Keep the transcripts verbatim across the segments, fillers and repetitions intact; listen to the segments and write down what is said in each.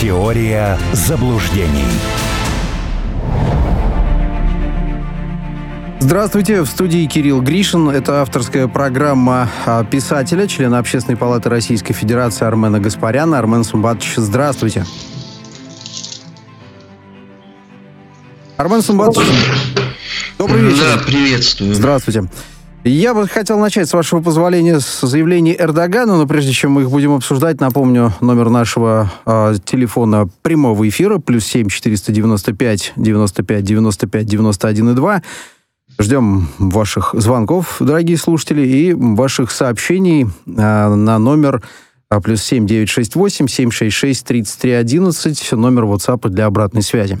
Теория заблуждений. Здравствуйте, в студии Кирилл Гришин. Это авторская программа писателя, члена Общественной палаты Российской Федерации Армена Гаспаряна. Армен Сумбатович, здравствуйте. Армен Сумбатович, добрый вечер. Да, приветствую. Здравствуйте. Я бы хотел начать, с вашего позволения, с заявлений Эрдогана, но прежде чем мы их будем обсуждать, напомню номер нашего э, телефона прямого эфира, плюс семь четыреста девяносто пять девяносто пять девяносто пять девяносто один и два. Ждем ваших звонков, дорогие слушатели, и ваших сообщений э, на номер э, плюс семь девятьсот шестьдесят восемь семьсот шестьдесят шесть тридцать три одиннадцать, номер WhatsApp для обратной связи.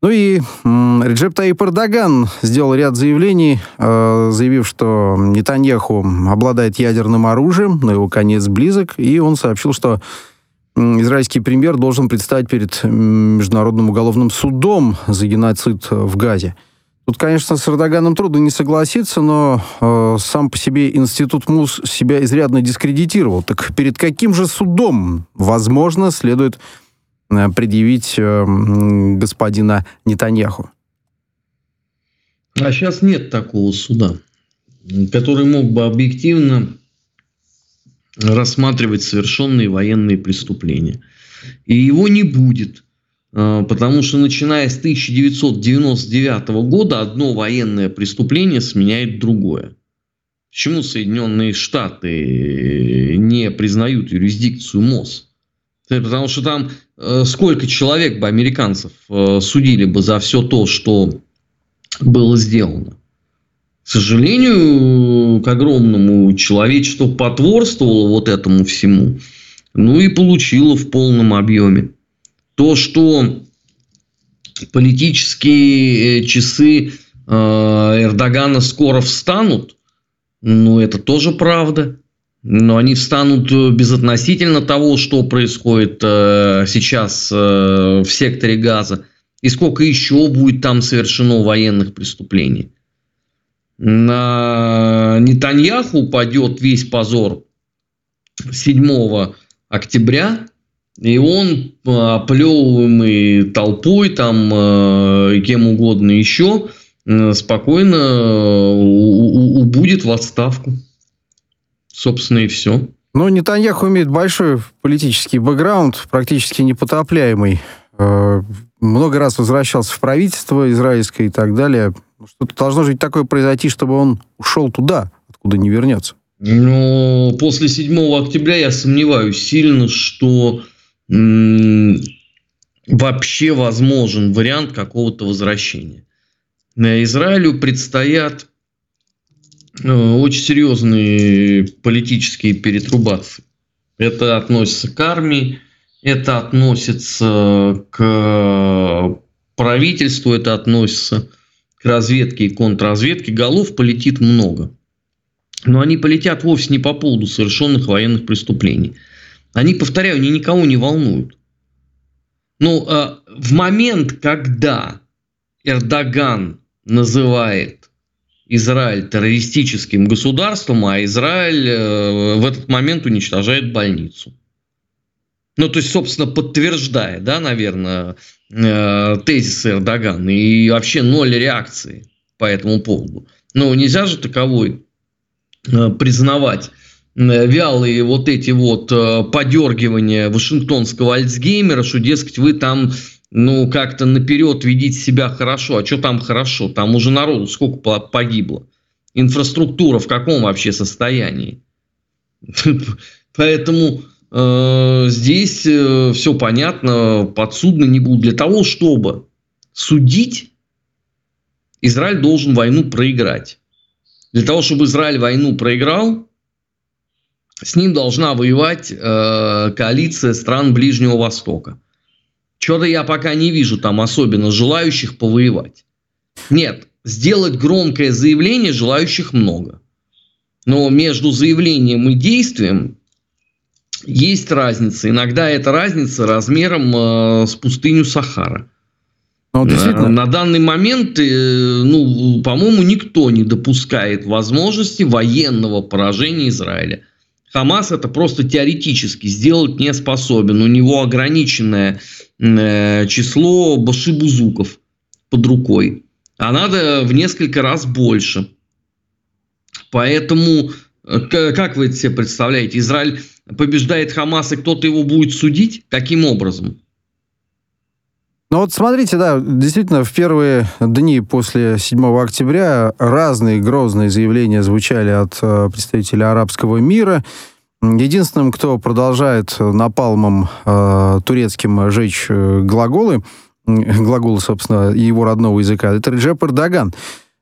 Ну и м, Реджеп Тайип Эрдоган сделал ряд заявлений, э, заявив, что Нетаньяху обладает ядерным оружием, но его конец близок, и он сообщил, что м, израильский премьер должен предстать перед м, Международным уголовным судом за геноцид в Газе. Тут, конечно, с Эрдоганом трудно не согласиться, но э, сам по себе институт МУС себя изрядно дискредитировал. Так перед каким же судом, возможно, следует предъявить э, господина Нетаньяху? А сейчас нет такого суда, который мог бы объективно рассматривать совершенные военные преступления. И его не будет, э, потому что начиная с тысяча девятьсот девяносто девятого года одно военное преступление сменяет другое. Почему Соединенные Штаты не признают юрисдикцию МОС? Потому что там э, сколько человек бы американцев э, судили бы за все то, что было сделано. К сожалению, к огромному, человечеству потворствовало вот этому всему. Ну и получило в полном объеме. То, что политические часы э, Эрдогана скоро встанут, ну это тоже правда. Но они встанут безотносительно того, что происходит э, сейчас э, в секторе Газа. И сколько еще будет там совершено военных преступлений. На Нетаньяху падет весь позор седьмого октября. И он, оплевываемый толпой, там, э, кем угодно еще, э, спокойно у- у- убудет в отставку. Собственно, и все. Ну, Нетаньяху имеет большой политический бэкграунд, практически непотопляемый. Много раз возвращался в правительство израильское и так далее. Что-то должно же такое произойти, чтобы он ушел туда, откуда не вернется. Но после седьмого октября я сомневаюсь сильно, что м- вообще возможен вариант какого-то возвращения. Израилю предстоят очень серьезные политические перетрубации. Это относится к армии, это относится к правительству, это относится к разведке и контрразведке. Голов полетит много. Но они полетят вовсе не по поводу совершенных военных преступлений. Они, повторяю, они никого не волнуют. Ну, в момент, когда Эрдоган называет Израиль террористическим государством, а Израиль в этот момент уничтожает больницу. Ну, то есть, собственно, подтверждая, да, наверное, тезис Эрдогана и вообще ноль реакции по этому поводу. Но нельзя же таковой признавать вялые вот эти вот подергивания вашингтонского Альцгеймера, что, дескать, вы там... Ну, как-то наперед видеть себя хорошо. А что там хорошо? Там уже народу сколько погибло. Инфраструктура в каком вообще состоянии? Поэтому здесь все понятно. Подсудны не будут. Для того, чтобы судить, Израиль должен войну проиграть. Для того, чтобы Израиль войну проиграл, с ним должна воевать коалиция стран Ближнего Востока. Чего-то я пока не вижу там особенно желающих повоевать. Нет, сделать громкое заявление желающих много. Но между заявлением и действием есть разница. Иногда эта разница размером э, с пустыню Сахара. Ну, действительно. На, на данный момент, э, ну, по-моему, никто не допускает возможности военного поражения Израиля. Хамас это просто теоретически сделать не способен. У него ограниченное э, число башибузуков под рукой. А надо в несколько раз больше. Поэтому, как вы это себе представляете, Израиль побеждает Хамас, и кто-то его будет судить? Каким образом? Ну вот смотрите, да, действительно, в первые дни после седьмого октября разные грозные заявления звучали от представителей арабского мира. Единственным, кто продолжает напалмом э, турецким жечь глаголы, глаголы, собственно, его родного языка, это Реджеп Эрдоган.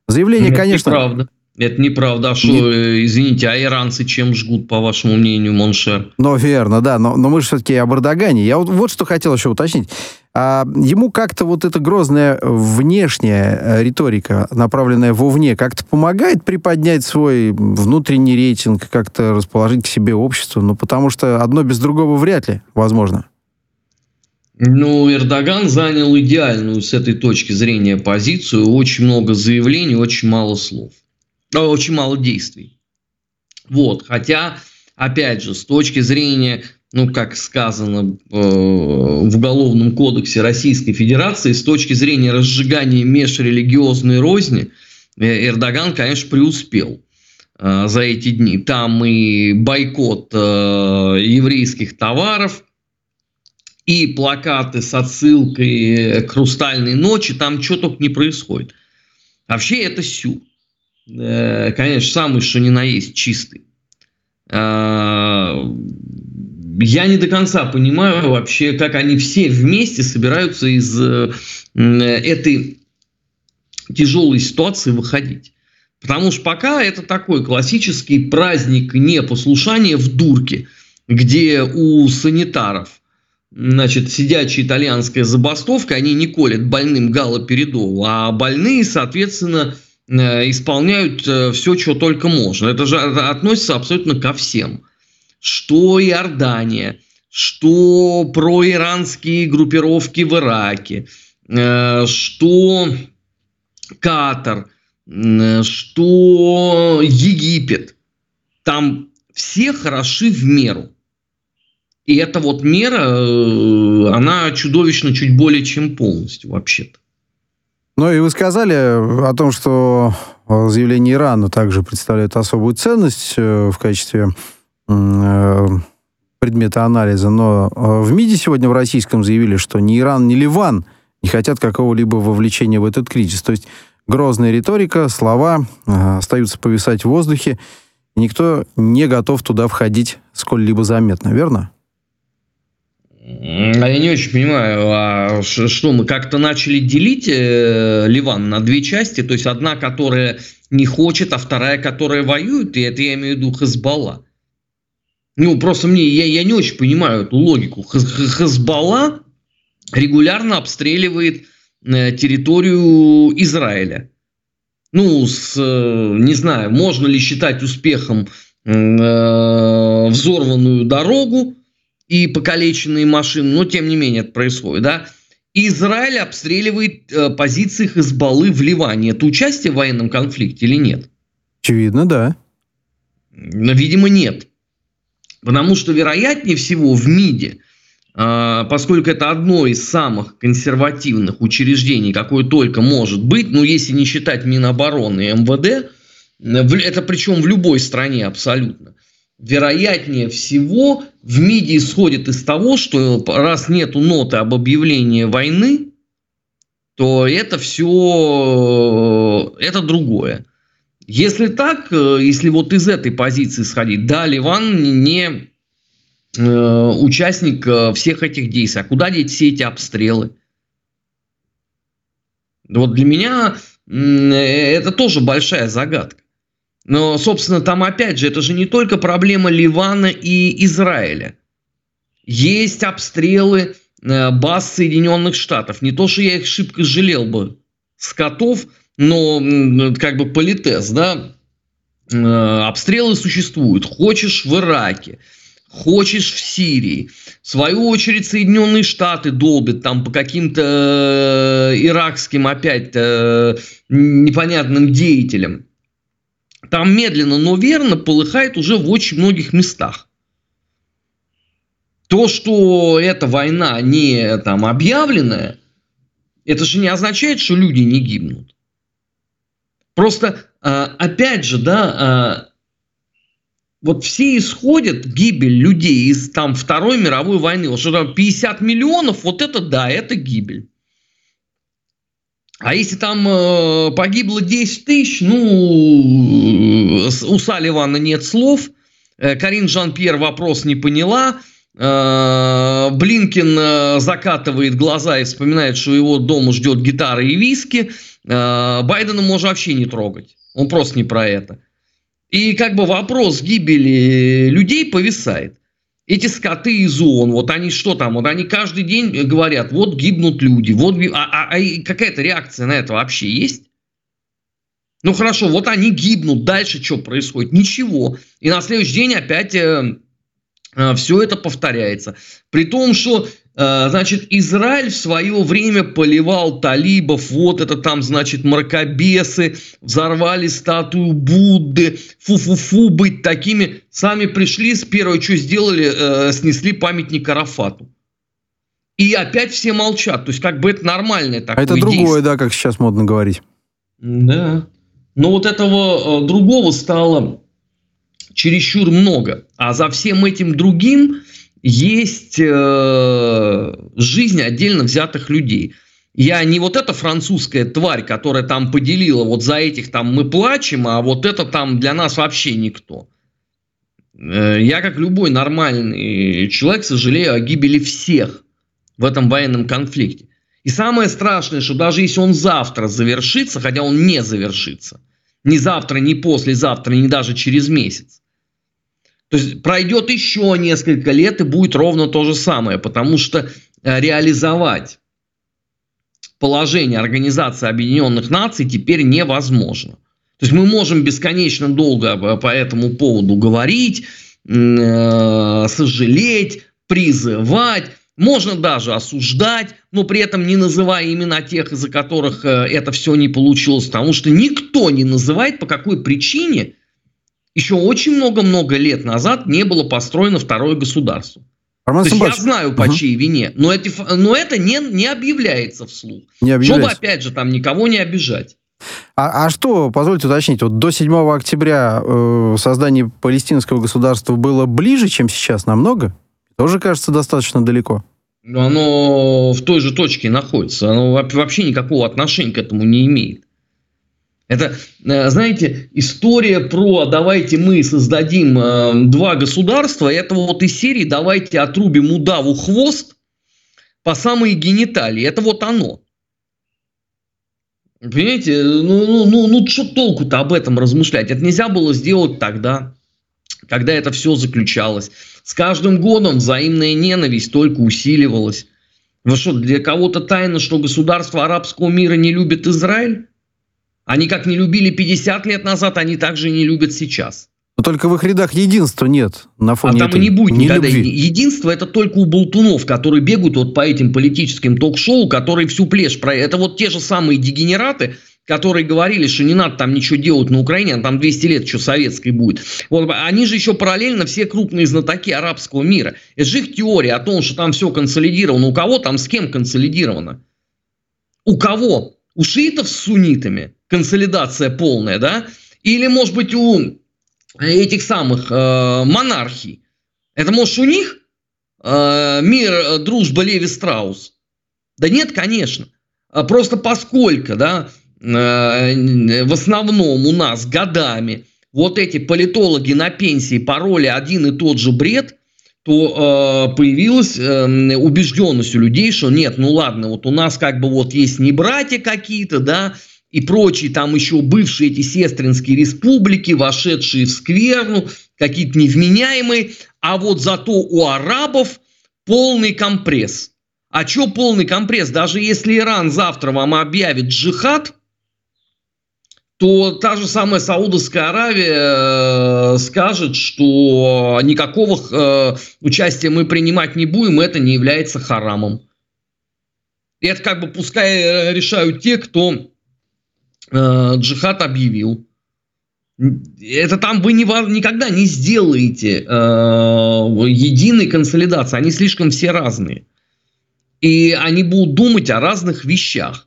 Заявление, это конечно... Неправда. Это неправда. А что, не... извините, а иранцы чем жгут, по вашему мнению, Моншер? Ну, верно, да. Но, но мы же все-таки об Эрдогане. Я вот, вот что хотел еще уточнить. А ему как-то вот эта грозная внешняя риторика, направленная вовне, как-то помогает приподнять свой внутренний рейтинг, как-то расположить к себе общество? Ну, потому что одно без другого вряд ли возможно. Ну, Эрдоган занял идеальную с этой точки зрения позицию. Очень много заявлений, очень мало слов. Очень мало действий. Вот. Хотя, опять же, с точки зрения... ну, как сказано э, в Уголовном кодексе Российской Федерации, с точки зрения разжигания межрелигиозной розни, э, Эрдоган, конечно, преуспел э, за эти дни. Там и бойкот э, еврейских товаров, и плакаты с отсылкой к «Хрустальной ночи», там что только не происходит. Вообще это сю. Э, конечно, самый, что ни на есть, чистый. Э, Я не до конца понимаю вообще, как они все вместе собираются из этой тяжелой ситуации выходить. Потому что пока это такой классический праздник непослушания в дурке, где у санитаров, значит, сидячая итальянская забастовка, они не колят больным галоперидол, а больные, соответственно, исполняют все, что только можно. Это же относится абсолютно ко всем. Что Иордания, что проиранские группировки в Ираке, что Катар, что Египет. Там все хороши в меру. И эта вот мера, она чудовищна чуть более чем полностью вообще-то. Ну и вы сказали о том, что заявление Ирана также представляет особую ценность в качестве... предмета анализа, но в МИДе сегодня в российском заявили, что ни Иран, ни Ливан не хотят какого-либо вовлечения в этот кризис. То есть грозная риторика, слова э, остаются повисать в воздухе, и никто не готов туда входить сколь-либо заметно, верно? Я не очень понимаю, а что мы как-то начали делить э, Ливан на две части, то есть одна, которая не хочет, а вторая, которая воюет, и это я имею в виду Хезболла. Ну, просто мне, я, я не очень понимаю эту логику. Хезболла регулярно обстреливает территорию Израиля. Ну, с, не знаю, можно ли считать успехом э, взорванную дорогу и покалеченные машины, но тем не менее это происходит, да. Израиль обстреливает э, позиции Хезболлы в Ливане. Это участие в военном конфликте или нет? Очевидно, да. Видимо, нет. Потому что, вероятнее всего, в МИДе, поскольку это одно из самых консервативных учреждений, какое только может быть, ну, если не считать Минобороны и МВД, это причем в любой стране абсолютно, вероятнее всего, в МИДе исходит из того, что раз нету ноты об объявлении войны, то это все, это другое. Если так, если вот из этой позиции сходить, да, Ливан не э, участник всех этих действий. А куда деть все эти обстрелы? Вот для меня это тоже большая загадка. Но, собственно, там опять же, это же не только проблема Ливана и Израиля. Есть обстрелы баз Соединенных Штатов. Не то, что я их шибко жалел бы, скотов, но как бы политез, да, обстрелы существуют. Хочешь в Ираке, хочешь в Сирии. В свою очередь Соединенные Штаты долбят там по каким-то иракским опять непонятным деятелям. там медленно, но верно полыхает уже в очень многих местах. То, что эта война не там объявленная, это же не означает, что люди не гибнут. Просто, опять же, да, вот все исходят гибель людей из там Второй мировой войны. Вот что там пятьдесят миллионов, вот это да, это гибель. А если там погибло десять тысяч, ну, у Салливана нет слов. Карин Жан-Пьер вопрос не поняла. Блинкен закатывает глаза и вспоминает, что его дома ждет гитара и виски. Байдена можно вообще не трогать. Он просто не про это. И как бы вопрос гибели людей повисает. Эти скоты из ООН, вот они что там? Вот они каждый день говорят, вот гибнут люди. Вот гиб... а, а, а какая-то реакция на это вообще есть? Ну хорошо, вот они гибнут. Дальше что происходит? Ничего. И на следующий день опять... Все это повторяется. При том, что, значит, Израиль в свое время поливал талибов, вот это там, значит, мракобесы, взорвали статую Будды, фу-фу-фу, быть такими. Сами пришли, с первого, что сделали, снесли памятник Арафату. И опять все молчат. То есть, как бы это нормальное такое действие. Это другое, да, как сейчас модно говорить. Да. Но вот этого другого стало... чересчур много. А за всем этим другим есть э, жизнь отдельно взятых людей. Я не вот эта французская тварь, которая там поделила, вот за этих там мы плачем, а вот это там для нас вообще никто. Э, я, как любой нормальный человек, сожалею о гибели всех в этом военном конфликте. И самое страшное, что даже если он завтра завершится, хотя он не завершится, ни завтра, ни послезавтра, ни даже через месяц. То есть пройдет еще несколько лет и будет ровно то же самое, потому что реализовать положение Организации Объединенных Наций теперь невозможно. То есть мы можем бесконечно долго по этому поводу говорить, сожалеть, призывать, можно даже осуждать, но при этом не называя имена тех, из-за которых это все не получилось, потому что никто не называет, по какой причине еще очень много-много лет назад не было построено второе государство. То есть я знаю, по угу. чьей вине, но это, но это не, не объявляется вслух, не объявляется. Чтобы, опять же, там никого не обижать. А, а что, позвольте уточнить, вот до седьмого октября э, создание палестинского государства было ближе, чем сейчас, намного? Тоже, кажется, достаточно далеко. Оно в той же точке находится. Оно вообще никакого отношения к этому не имеет. Это, знаете, история про «давайте мы создадим два государства», это вот из серии «давайте отрубим удаву хвост по самые гениталии». Это вот оно. Понимаете? Ну, ну, ну, ну что толку-то об этом размышлять? Это нельзя было сделать тогда, когда это все заключалось. С каждым годом взаимная ненависть только усиливалась. Вы что, для кого-то тайна, что государство арабского мира не любит Израиль? Они как не любили пятьдесят лет назад, они также не любят сейчас. Но только в их рядах единства нет на фоне этого. А там и не будет никогда. Единство — это только у болтунов, которые бегают вот по этим политическим ток-шоу, которые всю плешь про... Это вот те же самые дегенераты, которые говорили, что не надо там ничего делать на Украине, а там двести лет что советской будет. Вот, они же еще параллельно все крупные знатоки арабского мира. Это же их теория о том, что там все консолидировано. У кого там с кем консолидировано? У кого? У шиитов с суннитами консолидация полная, да? Или, может быть, у этих самых э, монархий? Это, может, у них э, мир, дружба, Леви-Страус? Да нет, конечно. Просто поскольку, да, в основном у нас годами вот эти политологи на пенсии пароли один и тот же бред, то э, появилась э, убежденность у людей, что нет, ну ладно, вот у нас как бы вот есть не братья какие-то, да, и прочие там еще бывшие эти сестринские республики, вошедшие в скверну, какие-то невменяемые, а вот зато у арабов полный компресс. А что полный компресс? Даже если Иран завтра вам объявит джихад, то та же самая Саудовская Аравия скажет, что никакого участия мы принимать не будем, это не является харамом. И это как бы пускай решают те, кто джихад объявил. Это там вы не, никогда не сделаете э, единой консолидации. Они слишком все разные. И они будут думать о разных вещах.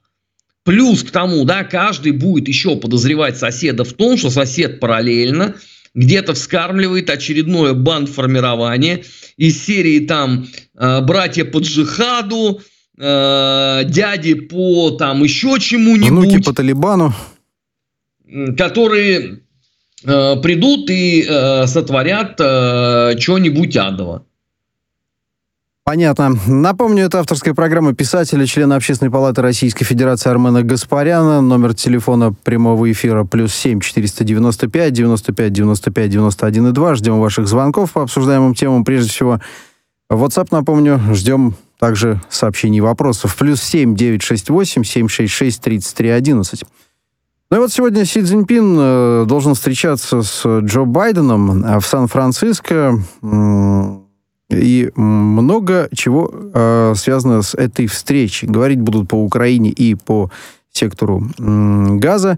Плюс к тому, да, каждый будет еще подозревать соседа в том, что сосед параллельно где-то вскармливает очередное бандформирование из серии там э, «Братья по джихаду», э, «Дяди по там еще чему-нибудь». «Внуки по Талибану». Которые... придут и э, сотворят э, чего-нибудь адово. Понятно. Напомню, это авторская программа писателя, члена Общественной палаты Российской Федерации Армена Гаспаряна. Номер телефона прямого эфира плюс семь четыреста девяносто пять девяносто пять девяносто пять девяносто один и два. Ждем ваших звонков по обсуждаемым темам. Прежде всего, WhatsApp, напомню, ждем также сообщений и вопросов. плюс семь девятьсот шестьдесят восемь семьсот шестьдесят шесть тридцать три одиннадцать. Ну и вот сегодня Си Цзиньпин должен встречаться с Джо Байденом в Сан-Франциско. И много чего связано с этой встречей. Говорить будут по Украине и по сектору газа.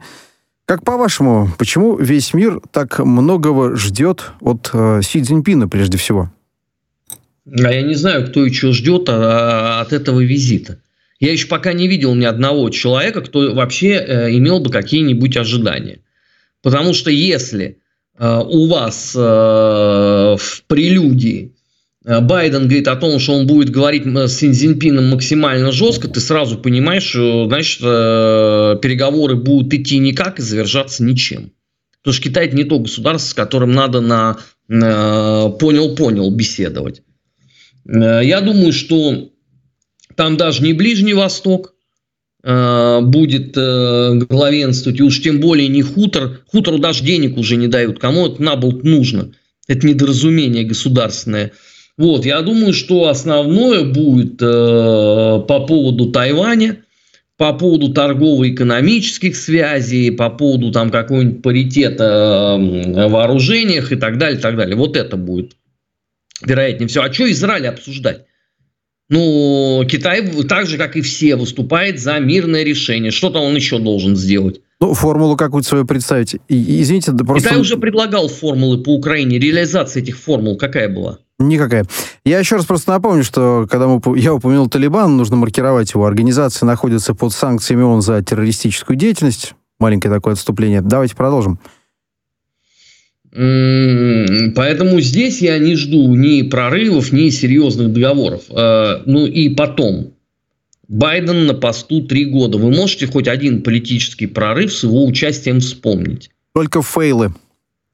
Как по-вашему, почему весь мир так многого ждет от Си Цзиньпина прежде всего? А я не знаю, кто и что ждет от этого визита. Я еще пока не видел ни одного человека, кто вообще э, имел бы какие-нибудь ожидания. Потому что если э, у вас э, в прелюдии э, Байден говорит о том, что он будет говорить с Си Цзиньпином максимально жестко, ты сразу понимаешь, что значит, э, переговоры будут идти никак и завершаться ничем. Потому что Китай – это не то государство, с которым надо на э, «понял-понял» беседовать. Э, я думаю, что... Там даже не Ближний Восток э, будет э, главенствовать, и уж тем более не хутор. Хутору даже денег уже не дают. Кому это наболт нужно? Это недоразумение государственное. Вот, я думаю, что основное будет э, по поводу Тайваня, по поводу торгово-экономических связей, по поводу там какого-нибудь паритета э, в вооружениях и так далее, так далее. Вот это будет, вероятнее всего. А что Израиль обсуждать? Ну, Китай, так же, как и все, выступает за мирное решение. Что-то он еще должен сделать. Ну, формулу какую-то свою представить. Извините, да просто... Китай уже предлагал формулы по Украине. Реализация этих формул какая была? Никакая. Я еще раз просто напомню, что когда мы, я упомянул Талибан, нужно маркировать его. Организация находится под санкциями ООН за террористическую деятельность. Маленькое такое отступление. Давайте продолжим. Поэтому здесь я не жду ни прорывов, ни серьезных договоров. Ну и потом. Байден на посту три года. Вы можете хоть один политический прорыв с его участием вспомнить? Только фейлы.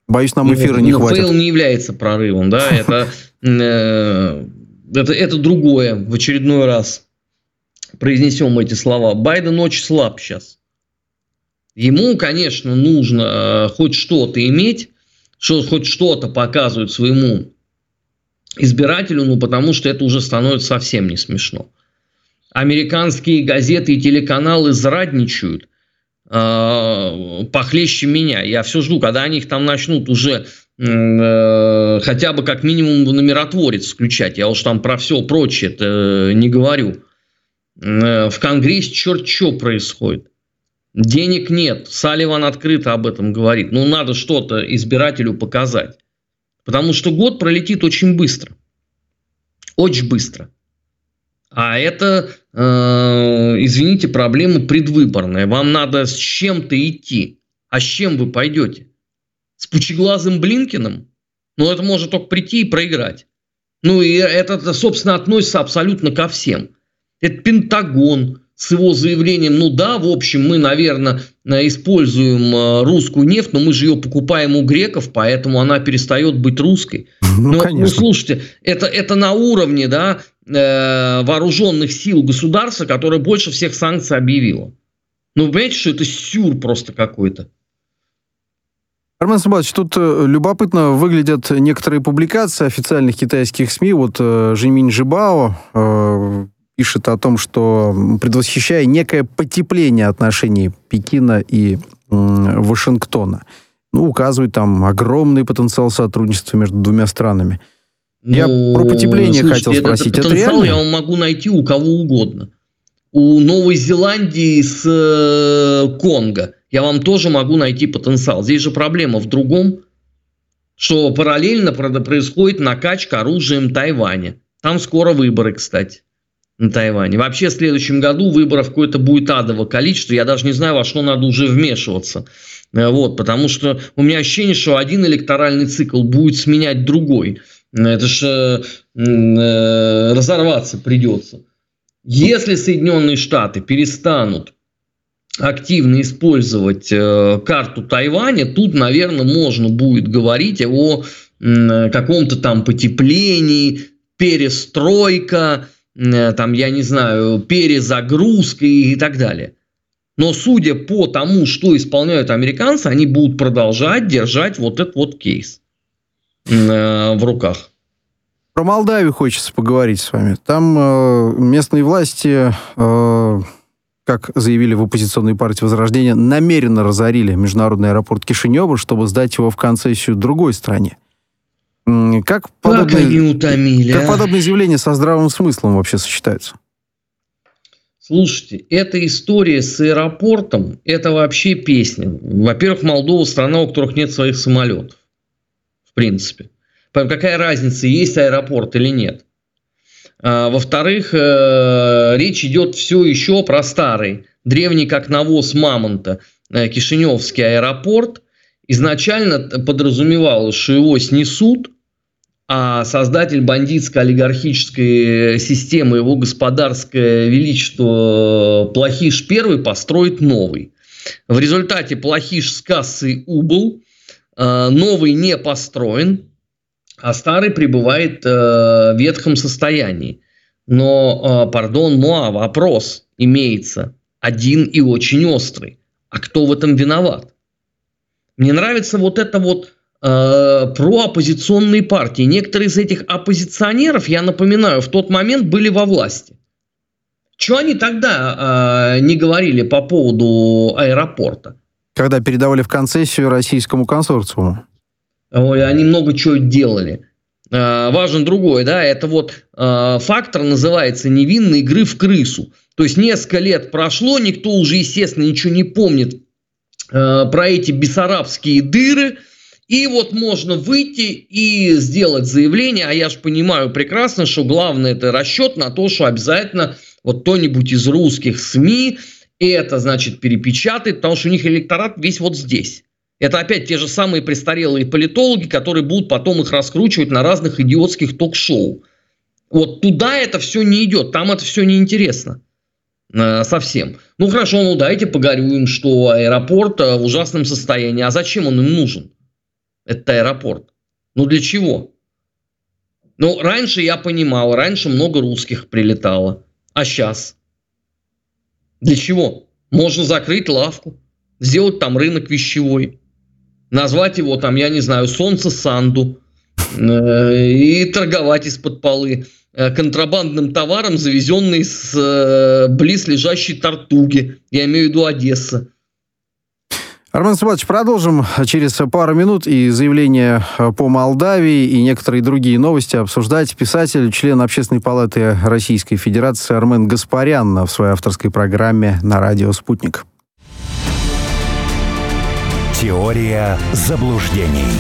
Боюсь, нам эфира ну, не ну, хватит. Фейл не является прорывом. Да? Это, это, это другое. В очередной раз произнесем эти слова. Байден очень слаб сейчас. Ему, конечно, нужно хоть что-то иметь, что хоть что-то показывают своему избирателю, ну потому что это уже становится совсем не смешно. Американские газеты и телеканалы зрадничают э, похлеще меня. Я все жду, когда они их там начнут уже э, хотя бы как минимум на миротворец включать. Я уж там про все прочее не говорю. Э, в Конгрессе черт что происходит. Денег нет. Салливан открыто об этом говорит. Ну, надо что-то избирателю показать. Потому что год пролетит очень быстро. Очень быстро. А это, э, извините, проблема предвыборная. Вам надо с чем-то идти. А с чем вы пойдете? С пучеглазым Блинкиным? Ну, это может только прийти и проиграть. Ну, и это, собственно, относится абсолютно ко всем. Это Пентагон. С его заявлением, ну да, в общем, мы, наверное, используем русскую нефть, но мы же ее покупаем у греков, поэтому она перестает быть русской. Ну, но, конечно. Ну, слушайте, это, это на уровне, да, э, вооруженных сил государства, которое больше всех санкций объявило. Ну, вы понимаете, что это сюр просто какой-то. Армен Сабатович, тут любопытно выглядят некоторые публикации официальных китайских СМИ. Вот э, Жэньминь Жибао... Э, пишет о том, что предвосхищая некое потепление отношений Пекина и м, Вашингтона. Ну, указывает там огромный потенциал сотрудничества между двумя странами. Ну, я про потепление слушайте, хотел спросить. Этот потенциал это я могу найти у кого угодно. У Новой Зеландии с э, Конго. я вам тоже могу найти потенциал. Здесь же проблема в другом, что параллельно происходит накачка оружием Тайваня. Там скоро выборы, кстати, на Тайване. Вообще в следующем году выборов какое-то будет адово количество. Я даже не знаю, во что надо уже вмешиваться. Вот, потому что у меня ощущение, что один электоральный цикл будет сменять другой. Это же э, разорваться придется. Если Соединенные Штаты перестанут активно использовать э, карту Тайваня, тут, наверное, можно будет говорить о э, каком-то там потеплении, перестройка, э, там, я не знаю, перезагрузка и, и так далее. Но судя по тому, что исполняют американцы, они будут продолжать держать вот этот вот кейс э, в руках. Про Молдавию хочется поговорить с вами. Там э, местные власти... Э... как заявили в оппозиционной партии Возрождения, намеренно разорили международный аэропорт Кишинева, чтобы сдать его в концессию другой стране. Как, подобные, они утомили, как а? подобные заявления со здравым смыслом вообще сочетаются? Слушайте, эта история с аэропортом – это вообще песня. Во-первых, Молдова – страна, у которых нет своих самолетов. В принципе. Поэтому какая разница, есть аэропорт или нет? Во-вторых, речь идет все еще про старый, древний как навоз мамонта, Кишиневский аэропорт. Изначально подразумевалось, что его снесут, а создатель бандитско-олигархической системы, его господарское величество Плохиш первый построит новый. В результате Плохиш с кассой убыл, новый не построен. А старый пребывает э, в ветхом состоянии. Но, э, пардон, Моа, вопрос имеется один и очень острый. А кто в этом виноват? Мне нравится вот это вот э, прооппозиционные партии. Некоторые из этих оппозиционеров, я напоминаю, в тот момент были во власти. Чего они тогда э, не говорили по поводу аэропорта? Когда передавали в концессию российскому консорциуму. Они много чего делали. Важен другой, да, это вот фактор называется невинной игры в крысу. То есть несколько лет прошло, никто уже, естественно, ничего не помнит про эти бессарабские дыры. И вот можно выйти и сделать заявление, а я же понимаю прекрасно, что главное это расчет на то, что обязательно вот кто-нибудь из русских СМИ это, значит, перепечатает, потому что у них электорат весь вот здесь. Это опять те же самые престарелые политологи, которые будут потом их раскручивать на разных идиотских ток-шоу. Вот туда это все не идет, там это все неинтересно э, совсем. Ну хорошо, ну давайте поговорим, что аэропорт в ужасном состоянии. А зачем он им нужен, этот аэропорт? Ну для чего? Ну раньше я понимал, раньше много русских прилетало. А сейчас? Для чего? Можно закрыть лавку, сделать там рынок вещевой. Назвать его там, я не знаю, солнце санду э, и торговать из-под полы э, контрабандным товаром, завезенный с э, близлежащей Тартуги. Я имею в виду Одесса. Армен Субатович, продолжим через пару минут и заявление по Молдавии и некоторые другие новости обсуждать. Писатель, член Общественной палаты Российской Федерации Армен Гаспарян в своей авторской программе на радио «Спутник». Теория заблуждений.